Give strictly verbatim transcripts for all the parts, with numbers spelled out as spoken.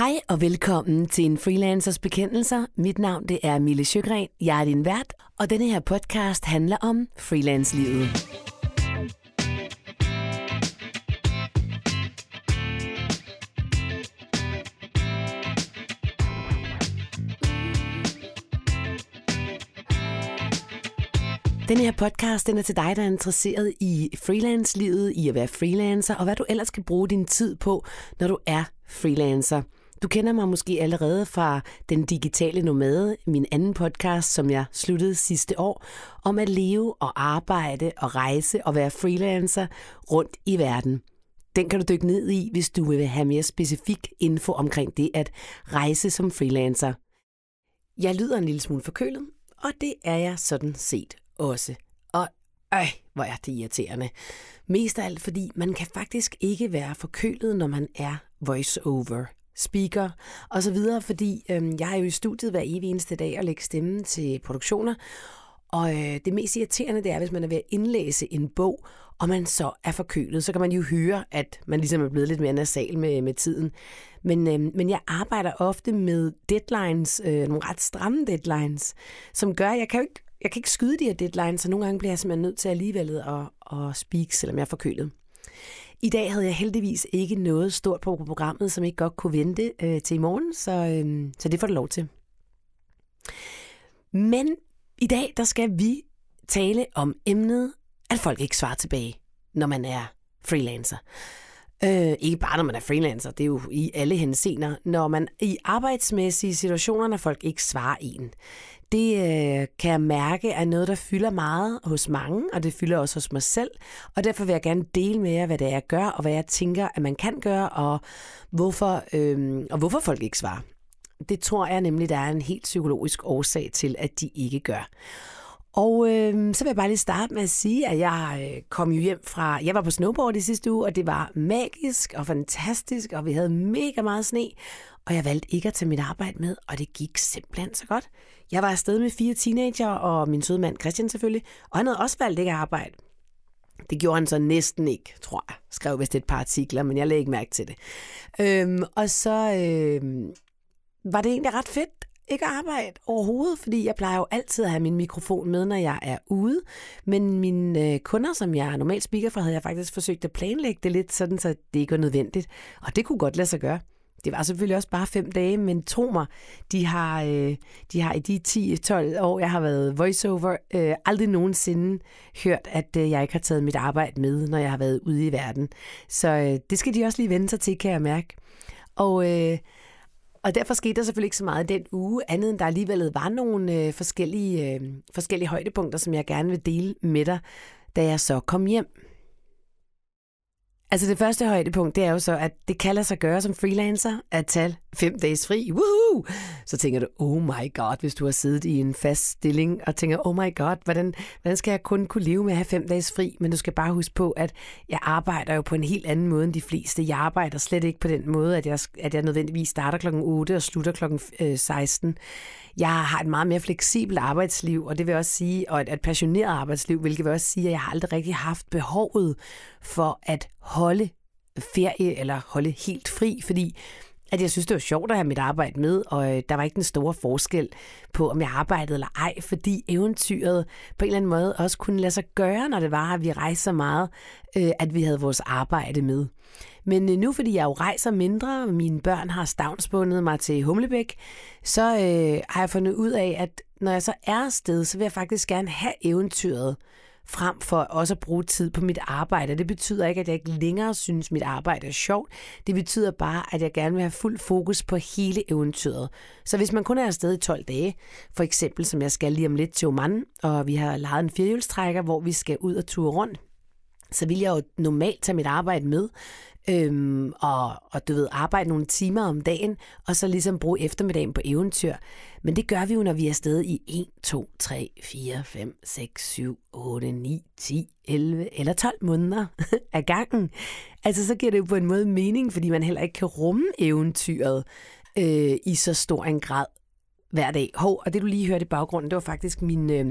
Hej og velkommen til en freelancers bekendelser. Mit navn det er Mille Sjøgren. Jeg er din vært, og denne her podcast handler om freelancelivet. Denne her podcast den er til dig, der er interesseret i freelancelivet, i at være freelancer, og hvad du ellers skal bruge din tid på, når du er freelancer. Du kender mig måske allerede fra Den Digitale Nomade, min anden podcast, som jeg sluttede sidste år, om at leve og arbejde og rejse og være freelancer rundt i verden. Den kan du dykke ned i, hvis du vil have mere specifik info omkring det at rejse som freelancer. Jeg lyder en lille smule forkølet, og det er jeg sådan set også. Og øj, hvor er det irriterende. Mest af alt, fordi man kan faktisk ikke være forkølet, når man er voiceover, speaker og så videre, fordi øh, jeg er jo i studiet hver evig eneste dag og lægger stemmen til produktioner, og øh, det mest irriterende det er, hvis man er ved at indlæse en bog, og man så er forkølet, så kan man jo høre, at man ligesom er blevet lidt mere nasal med, med tiden. Men, øh, men jeg arbejder ofte med deadlines, øh, nogle ret stramme deadlines, som gør, at jeg kan jo ikke, jeg kan ikke skyde de her deadlines, så nogle gange bliver jeg simpelthen nødt til alligevel at, at speak, selvom jeg er forkølet. I dag havde jeg heldigvis ikke noget stort på programmet, som ikke godt kunne vente øh, til i morgen, så, øh, så det får du lov til. Men i dag, der skal vi tale om emnet, at folk ikke svarer tilbage, når man er freelancer. Øh, ikke bare når man er freelancer, det er jo i alle henseender. Når man i arbejdsmæssige situationer, når folk ikke svarer en. Det øh, kan jeg mærke er noget, der fylder meget hos mange, og det fylder også hos mig selv. Og derfor vil jeg gerne dele med jer, hvad det er, jeg gør, og hvad jeg tænker, at man kan gøre, og hvorfor, øh, og hvorfor folk ikke svarer. Det tror jeg nemlig, der er en helt psykologisk årsag til, at de ikke gør. Og øh, så vil jeg bare lige starte med at sige, at jeg øh, kom jo hjem fra... Jeg var på snowboard i sidste uge, og det var magisk og fantastisk, og vi havde mega meget sne. Og jeg valgte ikke at tage mit arbejde med, og det gik simpelthen så godt. Jeg var afsted med fire teenager, og min søde mand Christian selvfølgelig, og han havde også valgt ikke at arbejde. Det gjorde han så næsten ikke, tror jeg. Skrev vist et par artikler, men jeg lagde ikke mærke til det. Øhm, og så øhm, var det egentlig ret fedt, ikke at arbejde overhovedet, fordi jeg plejer jo altid at have min mikrofon med, når jeg er ude. Men mine kunder, som jeg normalt speaker for, havde jeg faktisk forsøgt at planlægge det lidt, sådan så det ikke var nødvendigt. Og det kunne godt lade sig gøre. Det var selvfølgelig også bare fem dage, men tro mig, de har, de har i de ti tolv år, jeg har været voiceover, øh, aldrig nogensinde hørt, at jeg ikke har taget mit arbejde med, når jeg har været ude i verden. Så øh, det skal de også lige vende sig til, kan jeg mærke. Og... Øh, Og derfor skete der selvfølgelig ikke så meget den uge, andet end der alligevel var nogle øh, forskellige, øh, forskellige højdepunkter, som jeg gerne vil dele med dig, da jeg så kom hjem. Altså det første højdepunkt, det er jo så, at det kan lade sig gøre som freelancer at tage fem dages fri. Woohoo! Så tænker du, oh my god, hvis du har siddet i en fast stilling og tænker, oh my god, hvordan, hvordan skal jeg kun kunne leve med at have fem dages fri? Men du skal bare huske på, at jeg arbejder jo på en helt anden måde end de fleste. Jeg arbejder slet ikke på den måde, at jeg, at jeg nødvendigvis starter klokken otte og slutter klokken seksten. Jeg har et meget mere fleksibelt arbejdsliv, og det vil også sige, og et, et passioneret arbejdsliv, hvilket vil også sige, at jeg har aldrig rigtig haft behovet for at holde ferie eller holde helt fri, fordi at jeg synes, det var sjovt at have mit arbejde med, og der var ikke den store forskel på, om jeg arbejdede eller ej, fordi eventyret på en eller anden måde også kunne lade sig gøre, når det var, at vi rejste så meget, at vi havde vores arbejde med. Men nu, fordi jeg jo rejser mindre, og mine børn har stavnsbundet mig til Humlebæk, så øh, har jeg fundet ud af, at når jeg så er afsted, så vil jeg faktisk gerne have eventyret, frem for også at bruge tid på mit arbejde. Det betyder ikke, at jeg ikke længere synes, mit arbejde er sjovt. Det betyder bare, at jeg gerne vil have fuld fokus på hele eventyret. Så hvis man kun er afsted i tolv dage, for eksempel som jeg skal lige om lidt til Oman, og vi har lejet en firehjulstrækker, hvor vi skal ud og ture rundt, så vil jeg jo normalt tage mit arbejde med, øhm, og, og du ved, arbejde nogle timer om dagen, og så ligesom bruge eftermiddagen på eventyr. Men det gør vi jo, når vi er afsted i en, to, tre, fire, fem, seks, syv, otte, ni, ti, elleve eller tolv måneder af gangen. Altså så giver det jo på en måde mening, fordi man heller ikke kan rumme eventyret øh, i så stor en grad hver dag. Hov, og det du lige hørte i baggrunden, det var faktisk min, øh,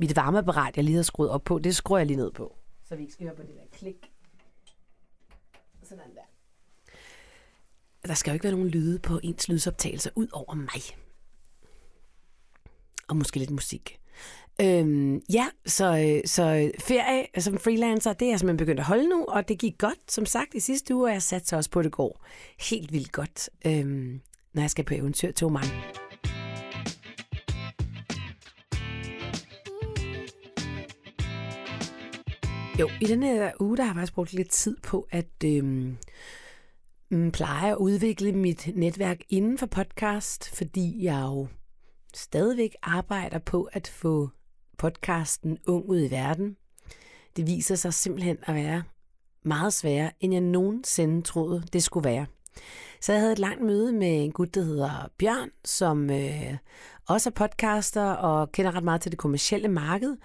mit varmeapparat, jeg lige havde skruet op på. Det skruer jeg lige ned på, så vi ikke skal høre på det der klik. Sådan der. der skal jo ikke være nogen lyde på ens lydsoptagelser ud over mig. Og måske lidt musik. Øhm, ja, så, så ferie som freelancer, det er jeg simpelthen begyndt at holde nu, og det gik godt, som sagt, i sidste uge, og jeg satte også på, det går helt vildt godt, øhm, når jeg skal på eventyr til Oman. Jo, i denne her uge, der har jeg faktisk brugt lidt tid på at øhm, pleje og udvikle mit netværk inden for podcast, fordi jeg jo stadigvæk arbejder på at få podcasten ung ud i verden. Det viser sig simpelthen at være meget sværere, end jeg nogensinde troede, det skulle være. Så jeg havde et langt møde med en gut, der hedder Bjørn, som øh, også er podcaster og kender ret meget til det kommercielle marked.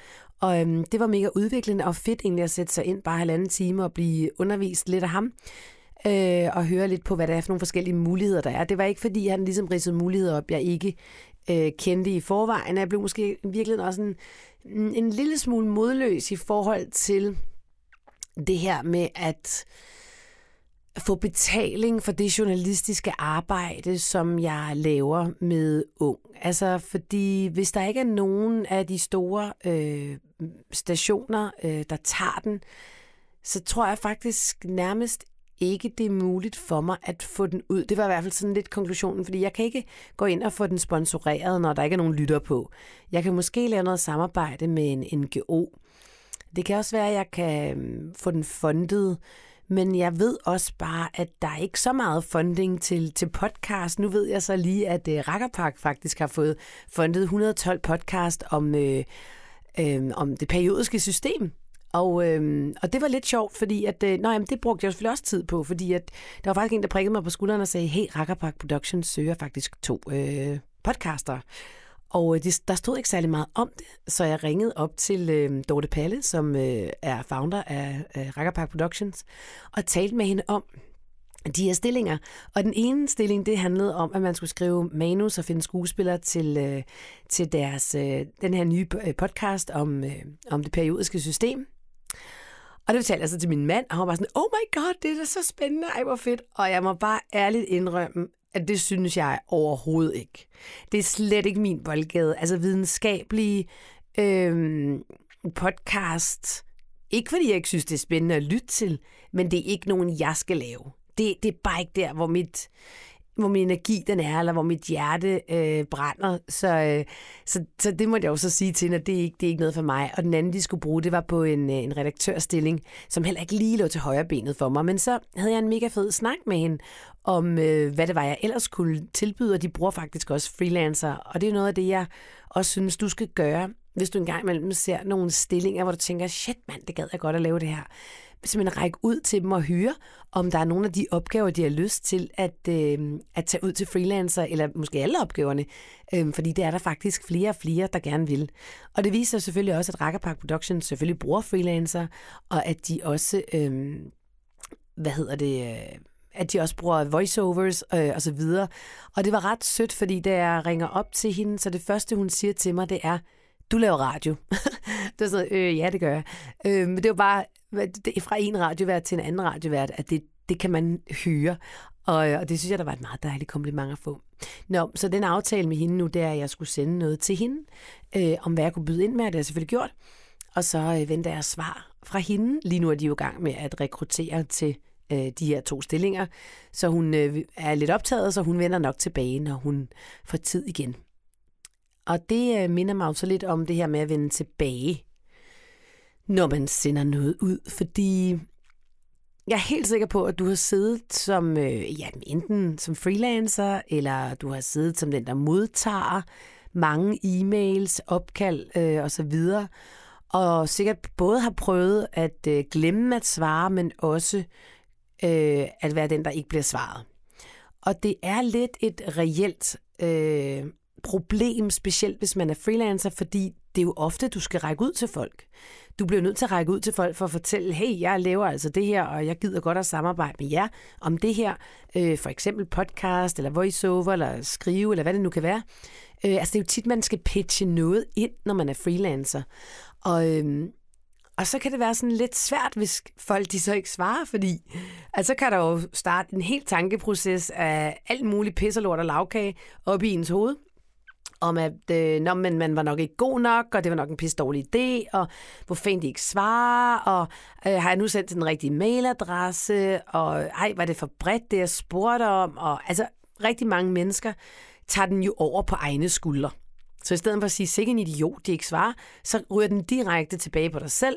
Og øhm, det var mega udviklende og fedt egentlig at sætte sig ind bare halvanden time og blive undervist lidt af ham. Øh, og høre lidt på, hvad der er for nogle forskellige muligheder, der er. Det var ikke, fordi han ligesom ridsede muligheder op, jeg ikke øh, kendte i forvejen. Jeg blev måske virkelig også en, en lille smule modløs i forhold til det her med at få betaling for det journalistiske arbejde, som jeg laver med Ung. Altså, fordi hvis der ikke er nogen af de store øh, stationer, øh, der tager den, så tror jeg faktisk nærmest ikke, det er muligt for mig at få den ud. Det var i hvert fald sådan lidt konklusionen, fordi jeg kan ikke gå ind og få den sponsoreret, når der ikke er nogen lytter på. Jeg kan måske lave noget samarbejde med en N G O. Det kan også være, at jeg kan få den fundet, men jeg ved også bare, at der er ikke så meget funding til, til podcast. Nu ved jeg så lige, at uh, Rækkerpark faktisk har fået fundet et hundrede og tolv podcast om, øh, øh, om det periodiske system. Og, øhm, og det var lidt sjovt, fordi at, øh, nej, det brugte jeg selvfølgelig også tid på, fordi at der var faktisk en, der prikkede mig på skulderen og sagde, hey, Rækkerpark Productions søger faktisk to øh, podcaster. Og det, der stod ikke særlig meget om det, så jeg ringede op til øh, Dorte Palle, som øh, er founder af øh, Rækkerpark Productions, og talte med hende om de her stillinger. Og den ene stilling, det handlede om, at man skulle skrive manus og finde skuespillere til, øh, til deres, øh, den her nye podcast om, øh, om det periodiske system. Og det fortalte jeg så til min mand, og han var sådan, oh my god, det er da så spændende, ej hvor fedt. Og jeg må bare ærligt indrømme, at det synes jeg overhovedet ikke. Det er slet ikke min boldgade. Altså videnskabelige øh, podcast. Ikke fordi jeg ikke synes, det er spændende at lytte til, men det er ikke nogen, jeg skal lave. Det, det er bare ikke der, hvor mit... hvor min energi den er, eller hvor mit hjerte øh, brænder. Så, øh, så, så det måtte jeg jo så sige til hende, at det er, ikke, det er ikke noget for mig. Og den anden, de skulle bruge, det var på en, øh, en redaktørstilling, som heller ikke lige lå til højre benet for mig. Men så havde jeg en mega fed snak med hende om, øh, hvad det var, jeg ellers kunne tilbyde, og de bruger faktisk også freelancer. Og det er noget af det, jeg også synes, du skal gøre, hvis du engang imellem ser nogle stillinger, hvor du tænker, shit mand, det gad jeg godt at lave det her. Simpelthen række ud til dem og høre, om der er nogle af de opgaver, de har lyst til at, øh, at tage ud til freelancer, eller måske alle opgaverne, øh, fordi det er der faktisk flere og flere, der gerne vil. Og det viser selvfølgelig også, at Rækkerpark Productions selvfølgelig bruger freelancer, og at de også, øh, hvad hedder det... Øh, at de også bruger voiceovers øh, og så videre. Og det var ret sødt, fordi da jeg ringer op til hende, så det første, hun siger til mig, det er, du laver radio. Det var sådan, øh, ja, det gør jeg. Øh, men det var bare det, fra en radiovært til en anden radiovært, at det, det kan man høre. Og, og det synes jeg, der var et meget dejligt kompliment at få. Nå, så den aftale med hende nu, det er, at jeg skulle sende noget til hende, øh, om hvad jeg kunne byde ind med, det har jeg selvfølgelig gjort. Og så øh, venter jeg svar fra hende. Lige nu er de jo i gang med at rekruttere til de her to stillinger, så hun øh, er lidt optaget, så hun vender nok tilbage, når hun får tid igen. Og det øh, minder mig også lidt om det her med at vende tilbage, når man sender noget ud, fordi jeg er helt sikker på, at du har siddet som, øh, ja, enten som freelancer, eller du har siddet som den, der modtager mange e-mails, opkald øh, og så videre, og sikkert både har prøvet at øh, glemme at svare, men også Øh, at være den, der ikke bliver svaret. Og det er lidt et reelt øh, problem, specielt hvis man er freelancer, fordi det er jo ofte, du skal række ud til folk. Du bliver nødt til at række ud til folk for at fortælle, hey, jeg laver altså det her, og jeg gider godt at samarbejde med jer om det her, øh, for eksempel podcast, eller voiceover, eller skrive, eller hvad det nu kan være. Øh, altså det er jo tit, man skal pitche noget ind, når man er freelancer. Og... Øh, Og så kan det være sådan lidt svært, hvis folk de så ikke svarer, fordi altså, så kan der jo starte en helt tankeproces af alt muligt pisselort og lavkage op i ens hoved, om at øh, nå, men man var nok ikke god nok, og det var nok en pisse dårlig idé, og hvor fanden de ikke svarer, og øh, har jeg nu sendt den rigtige mailadresse, og ej, var det for bredt, det jeg spurgte om, og altså rigtig mange mennesker tager den jo over på egne skuldre. Så i stedet for at sige, sikke en idiot, de ikke svarer, så ryger den direkte tilbage på dig selv.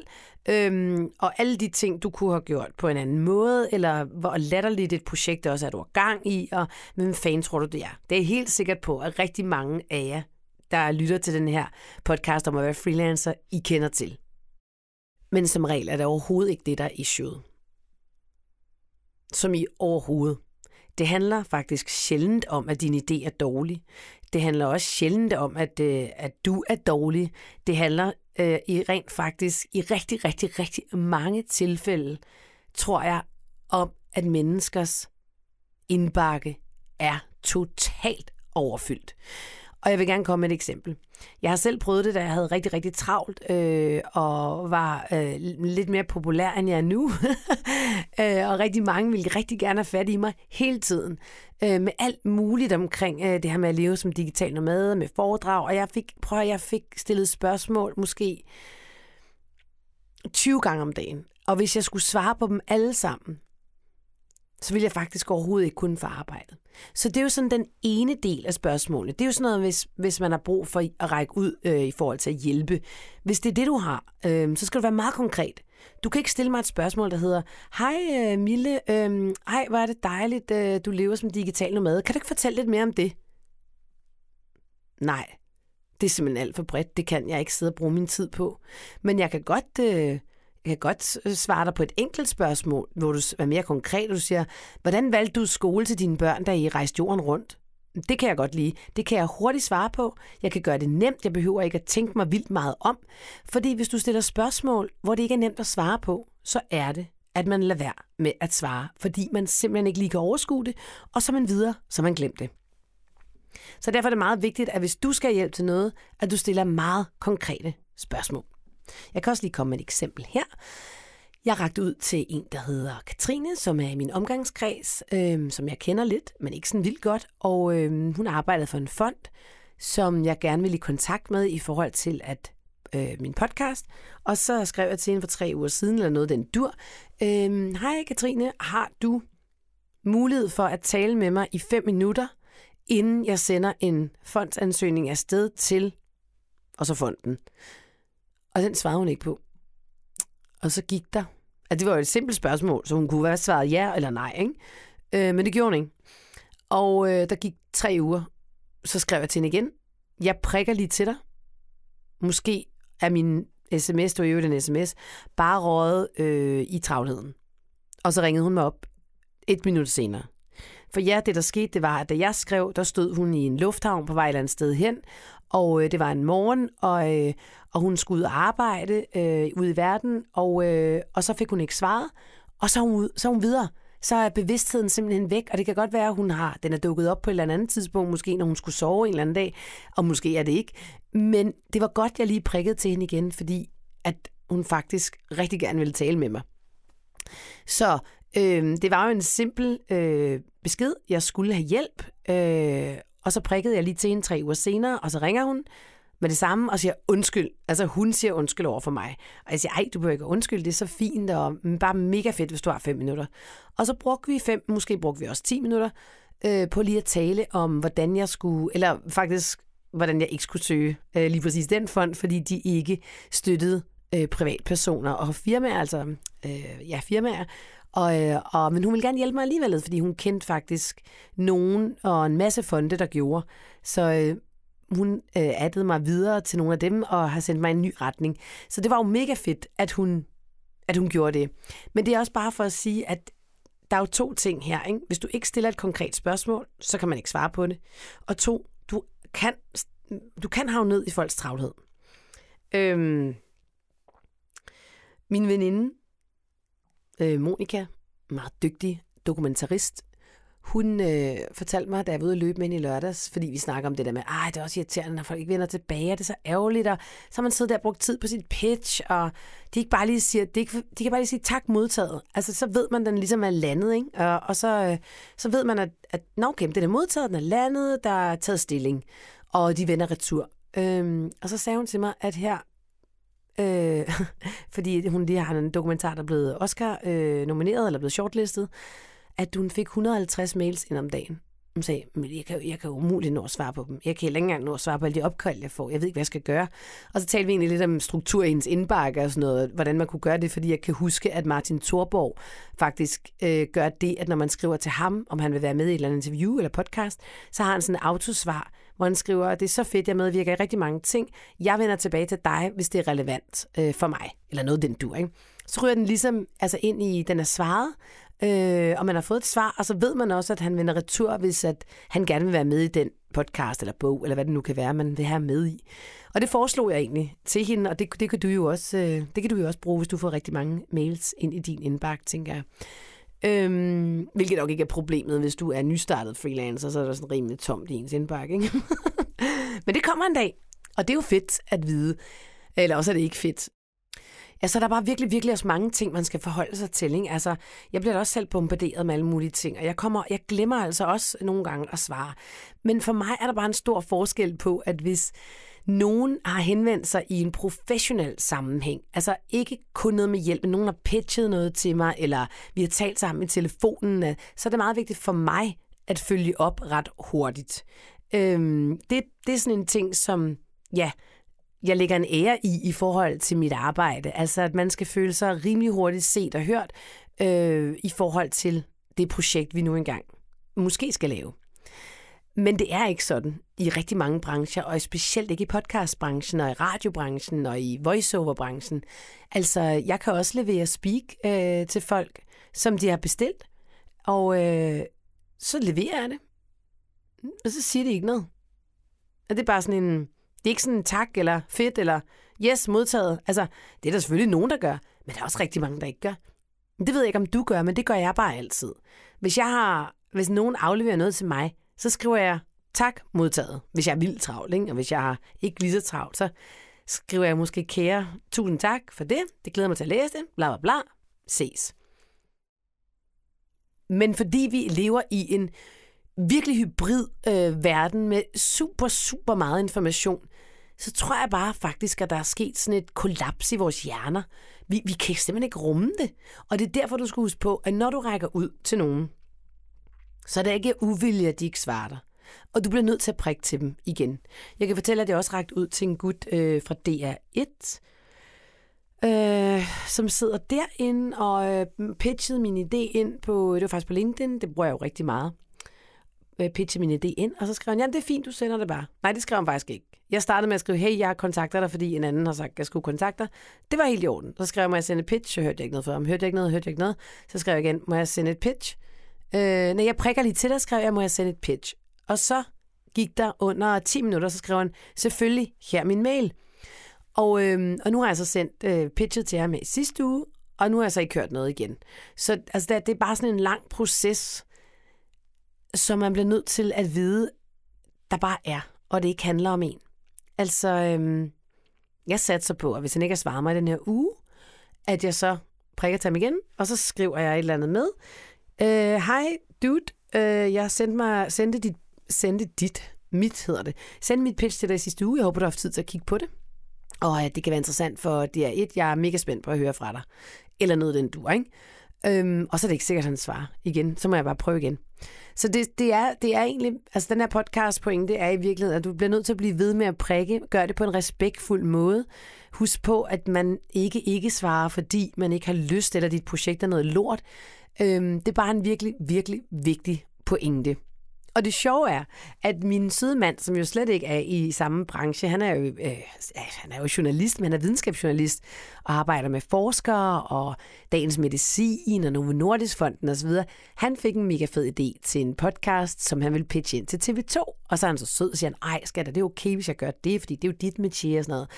Øhm, og alle de ting, du kunne have gjort på en anden måde, eller hvor latterligt et projekt også er, du har gang i, og hvem fanden tror du, det er? Det er helt sikkert på, at rigtig mange af jer, der lytter til den her podcast om at være freelancer, I kender til. Men som regel er det overhovedet ikke det, der er issueet. Som i overhovedet. Det handler faktisk sjældent om, at din idé er dårlig. Det handler også sjældent om, at, øh, at du er dårlig. Det handler øh, i rent faktisk i rigtig, rigtig, rigtig mange tilfælde, tror jeg, om, at menneskers indbakke er totalt overfyldt. Og jeg vil gerne komme med et eksempel. Jeg har selv prøvet det, da jeg havde rigtig, rigtig travlt, øh, og var øh, lidt mere populær, end jeg er nu. øh, og rigtig mange ville rigtig gerne have fat i mig hele tiden. Øh, med alt muligt omkring øh, det her med at leve som digital nomade, med foredrag. Og jeg fik, prøv at jeg fik stillet spørgsmål måske tyve gange om dagen. Og hvis jeg skulle svare på dem alle sammen, så ville jeg faktisk overhovedet ikke kunne få arbejdet. Så det er jo sådan den ene del af spørgsmålene. Det er jo sådan noget, hvis, hvis man har brug for at række ud øh, i forhold til at hjælpe. Hvis det er det, du har, øh, så skal du være meget konkret. Du kan ikke stille mig et spørgsmål, der hedder, hej Mille, øh, hej, hvor er det dejligt, øh, du lever som digital nomade. Kan du ikke fortælle lidt mere om det? Nej, det er simpelthen alt for bredt. Det kan jeg ikke sidde og bruge min tid på. Men jeg kan godt... Øh, Jeg kan godt svare dig på et enkelt spørgsmål, hvor du er mere konkret, og du siger, hvordan valgte du skole til dine børn, da I rejste jorden rundt? Det kan jeg godt lide. Det kan jeg hurtigt svare på. Jeg kan gøre det nemt. Jeg behøver ikke at tænke mig vildt meget om. Fordi hvis du stiller spørgsmål, hvor det ikke er nemt at svare på, så er det, at man lader være med at svare, fordi man simpelthen ikke lige kan overskue det, og så man videre, så man glemmer det. Så derfor er det meget vigtigt, at hvis du skal hjælpe til noget, at du stiller meget konkrete spørgsmål. Jeg kan også lige komme med et eksempel her. Jeg rakte ud til en, der hedder Katrine, som er i min omgangskreds, øh, som jeg kender lidt, men ikke sådan vildt godt. Og øh, hun arbejdede for en fond, som jeg gerne ville i kontakt med i forhold til at øh, min podcast. Og så skrev jeg til hende for tre uger siden, eller noget den dur. Øh, Hej Katrine, har du mulighed for at tale med mig i fem minutter, inden jeg sender en fondsansøgning afsted til, og så fonden? Og den svarede hun ikke på. Og så gik der. Altså, det var jo et simpelt spørgsmål, så hun kunne være svaret ja eller nej, ikke? Øh, men det gjorde hun ikke. Og øh, der gik tre uger. Så skrev jeg til hende igen. Jeg prikker lige til dig. Måske er min sms, du er jo den sms, bare røget øh, i travlheden. Og så ringede hun mig op et minut senere. For ja, det der skete, det var, at da jeg skrev, der stod hun i en lufthavn på vej et eller andet sted hen, og øh, det var en morgen, og, øh, og hun skulle ud og arbejde øh, ude i verden, og, øh, og så fik hun ikke svaret, og så er hun, så er hun videre. Så er bevidstheden simpelthen væk, og det kan godt være, at hun har, den er dukket op på et eller andet tidspunkt, måske når hun skulle sove en eller anden dag, og måske er det ikke. Men det var godt, jeg lige prikkede til hende igen, fordi at hun faktisk rigtig gerne ville tale med mig. Så øh, det var jo en simpel øh, besked, jeg skulle have hjælp, øh, og så prikkede jeg lige til hende tre uger senere, og så ringer hun med det samme og siger undskyld. Altså hun siger undskyld over for mig. Og jeg siger, ej, du behøver ikke undskyld, det er så fint, og bare mega fedt, hvis du har fem minutter. Og så brugte vi fem, måske brugte vi også ti minutter, øh, på lige at tale om, hvordan jeg skulle, eller faktisk, hvordan jeg ikke skulle søge øh, lige præcis den fond, fordi de ikke støttede øh, privatpersoner og firmaer, altså øh, ja, firmaer. Og, og, men hun ville gerne hjælpe mig alligevel, fordi hun kendte faktisk nogen og en masse fonde, der gjorde. Så øh, hun øh, addede mig videre til nogle af dem og har sendt mig en ny retning. Så det var jo mega fedt, at hun, at hun gjorde det. Men det er også bare for at sige, at der er jo to ting her, ikke? Hvis du ikke stiller et konkret spørgsmål, så kan man ikke svare på det. Og to, du kan, du kan have ned i folks travlhed. Øhm, min veninde, Monica, meget dygtig dokumentarist, Hun øh, fortalte mig, da jeg var ude at løbe med hende i lørdags, fordi vi snakker om det der med, ej, det er også irriterende, når folk ikke vender tilbage, det er så ærgerligt, og så har man siddet der og brugt tid på sit pitch, og de, ikke bare lige siger, de, ikke, de kan bare lige sige tak modtaget. Altså, så ved man, den ligesom er landet, ikke? Og, og så, øh, så ved man, at, at nå, okay, den er modtaget, den er landet, der er taget stilling, og de vender retur. Øhm, og så sagde hun til mig, at her, øh, fordi hun lige har en dokumentar, der er blevet Oscar-nomineret, øh, eller blevet shortlistet, at hun fik et hundrede og halvtreds mails ind om dagen. Hun sagde, men jeg kan, jeg kan umuligt nå at svare på dem. Jeg kan ikke engang nå at svare på alle de opkald, jeg får. Jeg ved ikke, hvad jeg skal gøre. Og så talte vi egentlig lidt om struktur i hendes indbakke og sådan noget, hvordan man kunne gøre det, fordi jeg kan huske, at Martin Thorborg faktisk øh, gør det, at når man skriver til ham, om han vil være med i et eller andet interview eller podcast, så har han sådan en autosvar, hvor han skriver, det er så fedt, jeg medvirker i rigtig mange ting. Jeg vender tilbage til dig, hvis det er relevant øh, for mig. Eller noget, den dur, ikke? Så ryger den ligesom altså ind i, den er svaret, Øh, og man har fået et svar, og så ved man også, at han vender retur, hvis at han gerne vil være med i den podcast eller bog, eller hvad det nu kan være, man vil have med i. Og det foreslog jeg egentlig til hende, og det, det, kan, du jo også, øh, det kan du jo også bruge, hvis du får rigtig mange mails ind i din indbakke, tænker jeg. Øhm, hvilket nok ikke er problemet, hvis du er nystartet freelancer, så er der sådan rimelig tomt i ens indbakke, ikke? Men det kommer en dag, og det er jo fedt at vide, eller også er det ikke fedt. Ja, så der er bare virkelig, virkelig også mange ting, man skal forholde sig til, ikke? Altså, jeg bliver da også selv bombarderet med alle mulige ting, og jeg, kommer, jeg glemmer altså også nogle gange at svare. Men for mig er der bare en stor forskel på, at hvis nogen har henvendt sig i en professionel sammenhæng, altså ikke kun noget med hjælp, men nogen har pitchet noget til mig, eller vi har talt sammen i telefonen, så er det meget vigtigt for mig at følge op ret hurtigt. Øhm, det, det er sådan en ting, som, ja... jeg lægger en ære i i forhold til mit arbejde. Altså, at man skal føle sig rimelig hurtigt set og hørt øh, i forhold til det projekt, vi nu engang måske skal lave. Men det er ikke sådan i rigtig mange brancher, og specielt ikke i podcastbranchen, og i radiobranchen, og i voiceoverbranchen. Altså, jeg kan også levere speak øh, til folk, som de har bestilt, og øh, så leverer jeg det. Og så siger de ikke noget. Og det er bare sådan en... Det er ikke sådan tak eller fedt eller yes, modtaget. Altså, det er der selvfølgelig nogen, der gør, men der er også rigtig mange, der ikke gør. Det ved jeg ikke, om du gør, men det gør jeg bare altid. Hvis, jeg har, hvis nogen afleverer noget til mig, så skriver jeg tak, modtaget. Hvis jeg er vildt travlt, ikke? Og hvis jeg har ikke lige så travlt, så skriver jeg måske kære, tusind tak for det. Det glæder mig til at læse det. Bla, bla, bla. Ses. Men fordi vi lever i en virkelig hybrid øh, verden med super, super meget information, så tror jeg bare faktisk, at der er sket sådan et kollaps i vores hjerner. Vi, vi kan simpelthen ikke rumme det. Og det er derfor, du skal huske på, at når du rækker ud til nogen, så er det ikke uvilje, at de ikke svarer dig. Og du bliver nødt til at prikke til dem igen. Jeg kan fortælle, at jeg også rakte ud til en gut øh, fra D R et, Øh, som sidder derinde og øh, pitchede min idé ind på, det var faktisk på LinkedIn, det bruger jeg jo rigtig meget. Pitche min idé ind, og så skrev han, jamen det er fint, du sender det bare. Nej, det skrev han faktisk ikke. Jeg startede med at skrive, hey, jeg kontakter dig, fordi en anden har sagt, at jeg skulle kontakte dig. Det var helt i orden. Så skrev jeg, må jeg sende et pitch? Så hørte jeg ikke noget for ham. Hørte jeg ikke noget, hørte jeg ikke noget. Så skrev jeg igen, må jeg sende et pitch? Øh, nej, jeg prikker lige til dig, skrev jeg, må jeg sende et pitch? Og så gik der under ti minutter, så skrev han, selvfølgelig, her min mail. Og, øh, og nu har jeg så sendt øh, pitchet til ham i sidste uge, og nu har jeg så ikke hørt noget igen. Så altså, det er bare sådan en lang proces, så man bliver nødt til at vide, der bare er, og det ikke handler om en. Altså, øhm, jeg satser på, at hvis han ikke har svaret mig den her uge, at jeg så prikker til ham igen, og så skriver jeg et eller andet med. Hej, øh, dude, øh, jeg sendte, mig, sendte, dit, sendte dit, mit hedder det, sendte mit pitch til dig sidste uge, jeg håber, du har haft tid til at kigge på det. Og ja, det kan være interessant for D R et, jeg er mega spændt på at høre fra dig. Eller noget den du, ikke? Øhm, og så er det ikke sikkert, at han svarer igen. Så må jeg bare prøve igen. Så det, det, er, det er egentlig... Altså, den her podcastpointe, det er i virkeligheden, at du bliver nødt til at blive ved med at prikke. Gør det på en respektfuld måde. Husk på, at man ikke ikke svarer, fordi man ikke har lyst, eller dit projekt er noget lort. Øhm, det er bare en virkelig, virkelig vigtig pointe. Og det sjove er, at min sydmand, som jo slet ikke er i samme branche, han er jo, øh, han er jo journalist, men han er videnskabsjournalist, og arbejder med forskere og Dagens Medicin og Novo Nordisk Fonden osv. Han fik en mega fed idé til en podcast, som han ville pitche ind til T V to. Og så er han så sød og siger, ej skat, er det okay, hvis jeg gør det, fordi det er jo dit metier og sådan noget.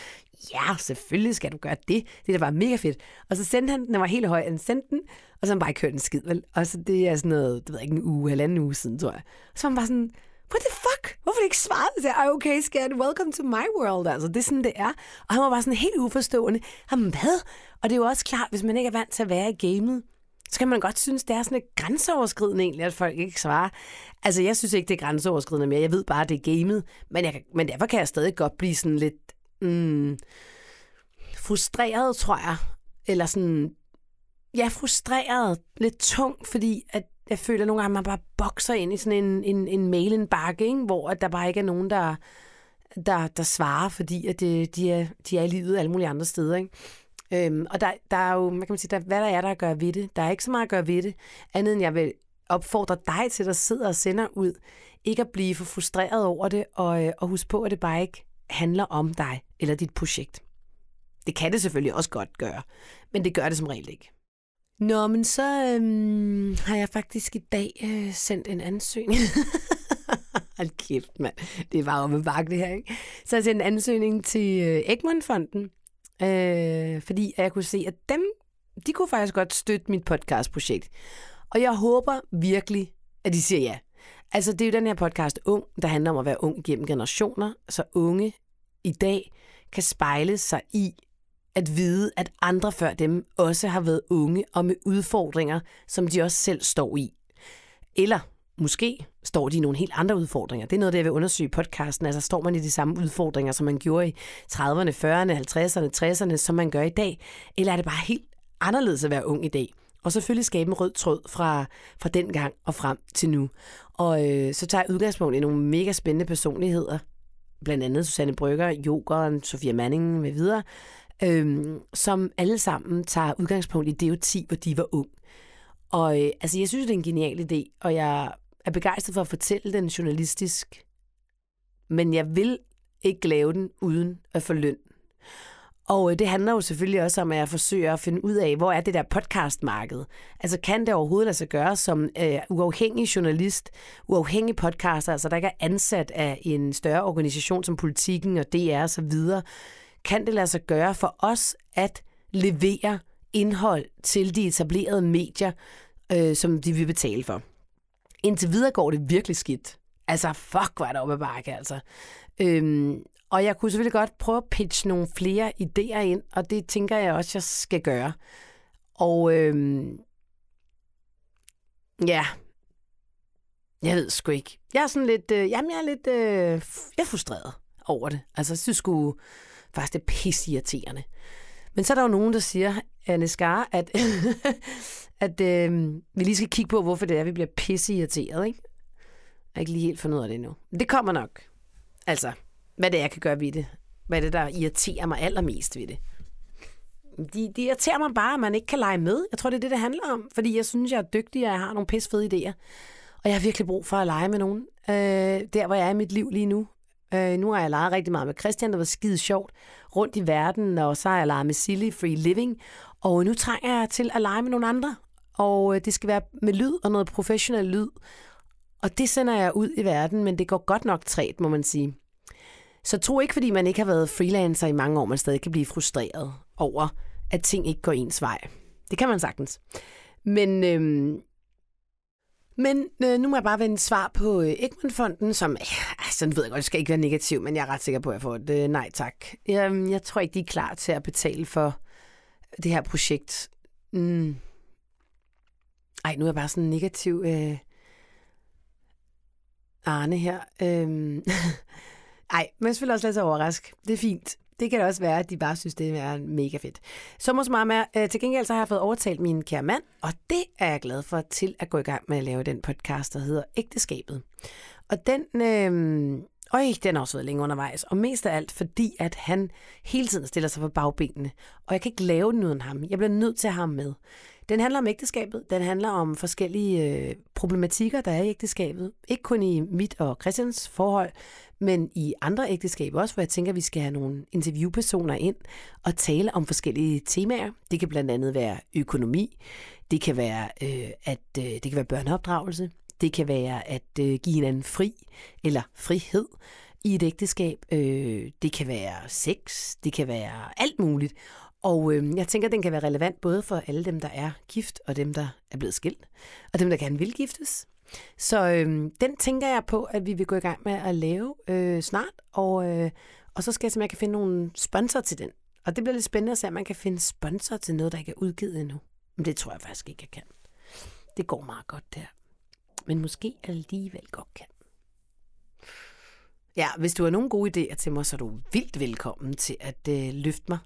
ja, selvfølgelig skal du gøre det. Det der var mega fedt. Og så sendte han den, den var helt høj, han sendte den, og så han bare ikke hørt en skid, vel? Og så det er sådan noget, det ved jeg ikke, en uge, halvanden uge siden, tror jeg. Og så var han bare sådan, what the fuck? Hvorfor det ikke svaret? Så jeg, okay, skat, welcome to my world, altså. Det er sådan, det er. Og han var bare sådan helt uforstående. Jamen, hvad? Og det er jo også klart, hvis man ikke er vant til at være i gamet, så kan man godt synes, det er sådan et grænseoverskridende egentlig, at folk ikke svarer. Altså, jeg synes ikke, det er grænseoverskridende mere. Jeg ved bare, det er gamet. Men, jeg, men derfor kan jeg stadig godt blive sådan lidt mm, frustreret, tror jeg. Eller sådan, ja, frustreret. Lidt tung, fordi at jeg føler nogle gange, man bare bokser ind i sådan en, en, en mail-indbakke, ikke? Hvor der bare ikke er nogen, der, der, der svarer, fordi at det, de, er, de er i livet alle mulige andre steder, ikke? Øhm, og der, der er jo, hvad kan man sige, der, hvad der er, der gør ved det. Der er ikke så meget at gøre ved det, andet end jeg vil opfordre dig til, at sidder og sender ud, ikke at blive for frustreret over det, og, og husk på, at det bare ikke handler om dig eller dit projekt. Det kan det selvfølgelig også godt gøre, men det gør det som regel ikke. Nå, men så øhm, har jeg faktisk i dag øh, sendt en ansøgning. Hold kæft, mand. Det er bare om at bakke det her, ikke? Så har jeg sendt en ansøgning til øh, Egmontfonden. Øh, fordi jeg kunne se, at dem, de kunne faktisk godt støtte mit podcastprojekt. Og jeg håber virkelig, at de siger ja. Altså, det er jo den her podcast Ung, der handler om at være ung gennem generationer, så unge i dag kan spejle sig i at vide, at andre før dem også har været unge og med udfordringer, som de også selv står i. Eller måske står de i nogle helt andre udfordringer. Det er noget, det jeg vil undersøge i podcasten. Altså står man i de samme udfordringer, som man gjorde i trediverne, fyrrerne, halvtredserne, tresserne, som man gør i dag? Eller er det bare helt anderledes at være ung i dag? Og selvfølgelig skabe en rød tråd fra, fra den gang og frem til nu. Og øh, så tager jeg udgangspunkt i nogle mega spændende personligheder. Blandt andet Susanne Brügger, Jokeren, Sofie Manning med videre. Øhm, som alle sammen tager udgangspunkt i D R ti, hvor de var ung. Og øh, altså, jeg synes, det er en genial idé, og jeg er begejstret for at fortælle den journalistisk, men jeg vil ikke lave den uden at få løn. Og øh, det handler jo selvfølgelig også om, at jeg forsøger at finde ud af, hvor er det der podcastmarked? Altså, kan det overhovedet lade sig gøre som øh, uafhængig journalist, uafhængig podcaster, altså der ikke er ansat af en større organisation som Politiken og D R og så videre? Kan det lade sig gøre for os at levere indhold til de etablerede medier, øh, som de vil betale for? Indtil videre går det virkelig skidt. Altså, fuck, hvor er der op ad bakke, altså. Øhm, og jeg kunne selvfølgelig godt prøve at pitche nogle flere idéer ind, og det tænker jeg også, jeg skal gøre. Og øhm, ja, jeg ved sgu ikke. Jeg er sådan lidt, øh, jamen jeg er lidt, øh, jeg er frustreret over det. Altså, jeg synes sgu faktisk det er pisseirriterende. Men så er der jo nogen, der siger, Anne Skar, at, at øh, vi lige skal kigge på, hvorfor det er, vi bliver pisseirriteret, ikke? Jeg har ikke lige helt fundet ud af det endnu. Men det kommer nok. Altså, hvad det er, jeg kan gøre ved det. Hvad det, der irriterer mig allermest ved det. De, de irriterer mig bare, at man ikke kan lege med. Jeg tror, det er det, det handler om. Fordi jeg synes, jeg er dygtig, og jeg har nogle pissefede idéer. Og jeg har virkelig brug for at lege med nogen. Øh, der, hvor jeg er i mit liv lige nu. Øh, nu har jeg leget rigtig meget med Christian, der var skide sjovt rundt i verden, og så har jeg leget med Silly Free Living, og nu trænger jeg til at lege med nogle andre, og øh, det skal være med lyd og noget professionel lyd, og det sender jeg ud i verden, men det går godt nok træt, må man sige. Så tro ikke, fordi man ikke har været freelancer i mange år, man stadig kan blive frustreret over, at ting ikke går ens vej. Det kan man sagtens. Men Øh, Men øh, nu må jeg bare vende svar på øh, Ekmanfonden, som, øh, altså nu ved jeg godt, det skal ikke være negativ, men jeg er ret sikker på, at jeg får et øh, nej tak. Jeg, jeg tror ikke, de er klar til at betale for det her projekt. Mm. Ej, nu er jeg bare sådan en negativ øh, Arne her. Øh. Ej, men selvfølgelig også lade sig overraske. Det er fint. Det kan det også være, at de bare synes, det er mega fedt. Så måske meget mere. Til gengæld så har jeg fået overtalt min kære mand, og det er jeg glad for til at gå i gang med at lave den podcast, der hedder Ægteskabet. Og den, øh, øj, den har også været længe undervejs, og mest af alt fordi, at han hele tiden stiller sig på bagbenene, og jeg kan ikke lave den uden ham. Jeg bliver nødt til at have ham med. Den handler om ægteskabet, den handler om forskellige øh, problematikker, der er i ægteskabet. Ikke kun i mit og Christians forhold, men i andre ægteskaber også, hvor jeg tænker, at vi skal have nogle interviewpersoner ind og tale om forskellige temaer. Det kan blandt andet være økonomi, det kan være, øh, at, øh, det kan være børneopdragelse, det kan være at øh, give hinanden fri eller frihed, i et ægteskab. Øh, det kan være sex, det kan være alt muligt. Og øh, jeg tænker, at den kan være relevant både for alle dem, der er gift, og dem, der er blevet skilt, og dem, der gerne vil giftes. Så øh, den tænker jeg på, at vi vil gå i gang med at lave øh, snart, og, øh, og så skal jeg se, om jeg kan finde nogle sponsorer til den. Og det bliver lidt spændende at se, om man kan finde sponsor til noget, der ikke er udgivet endnu. Men det tror jeg faktisk ikke, jeg kan. Det går meget godt der. Men måske alligevel godt kan. Ja, hvis du har nogle gode idéer til mig, så er du vildt velkommen til at øh, løfte mig.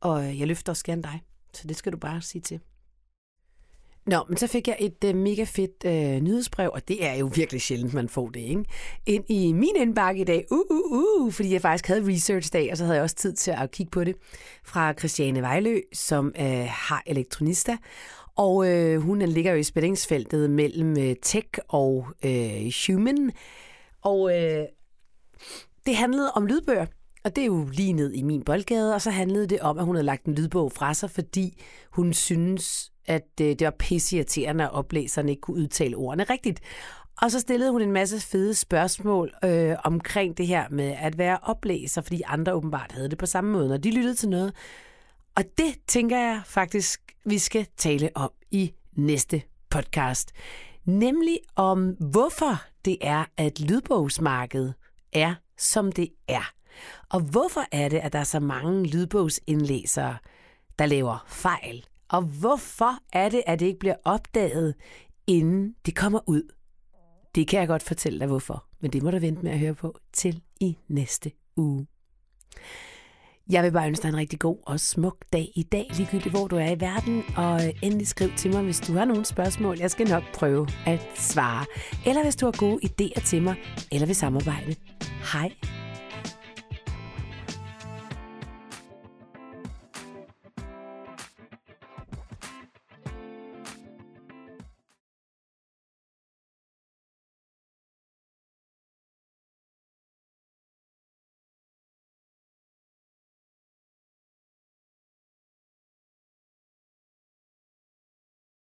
Og jeg løfter også gerne dig, så det skal du bare sige til. Nå, men så fik jeg et øh, mega fedt øh, nyhedsbrev, og det er jo virkelig sjældent, man får det, ikke? Ind i min indbakke i dag, uh, uh, uh, fordi jeg faktisk havde research-dag, og så havde jeg også tid til at kigge på det, fra Christiane Vejlø, som øh, har elektronister, og øh, hun ligger jo i spændingsfeltet mellem øh, tech og øh, human, og øh, det handlede om lydbøger. Og det er jo lige ned i min boldgade, og så handlede det om, at hun havde lagt en lydbog fra sig, fordi hun synes, at det var pisseirriterende, at oplæserne ikke kunne udtale ordene rigtigt. Og så stillede hun en masse fede spørgsmål øh, omkring det her med at være oplæser, fordi andre åbenbart havde det på samme måde, når de lyttede til noget. Og det tænker jeg faktisk, vi skal tale om i næste podcast. Nemlig om, hvorfor det er, at lydbogsmarkedet er, som det er. Og hvorfor er det, at der er så mange lydbogsindlæsere, der laver fejl? Og hvorfor er det, at det ikke bliver opdaget, inden det kommer ud? Det kan jeg godt fortælle dig, hvorfor. Men det må du vente med at høre på til i næste uge. Jeg vil bare ønske dig en rigtig god og smuk dag i dag, ligegyldigt hvor du er i verden. Og endelig skriv til mig, hvis du har nogle spørgsmål. Jeg skal nok prøve at svare. Eller hvis du har gode idéer til mig, eller vil samarbejde. Hej.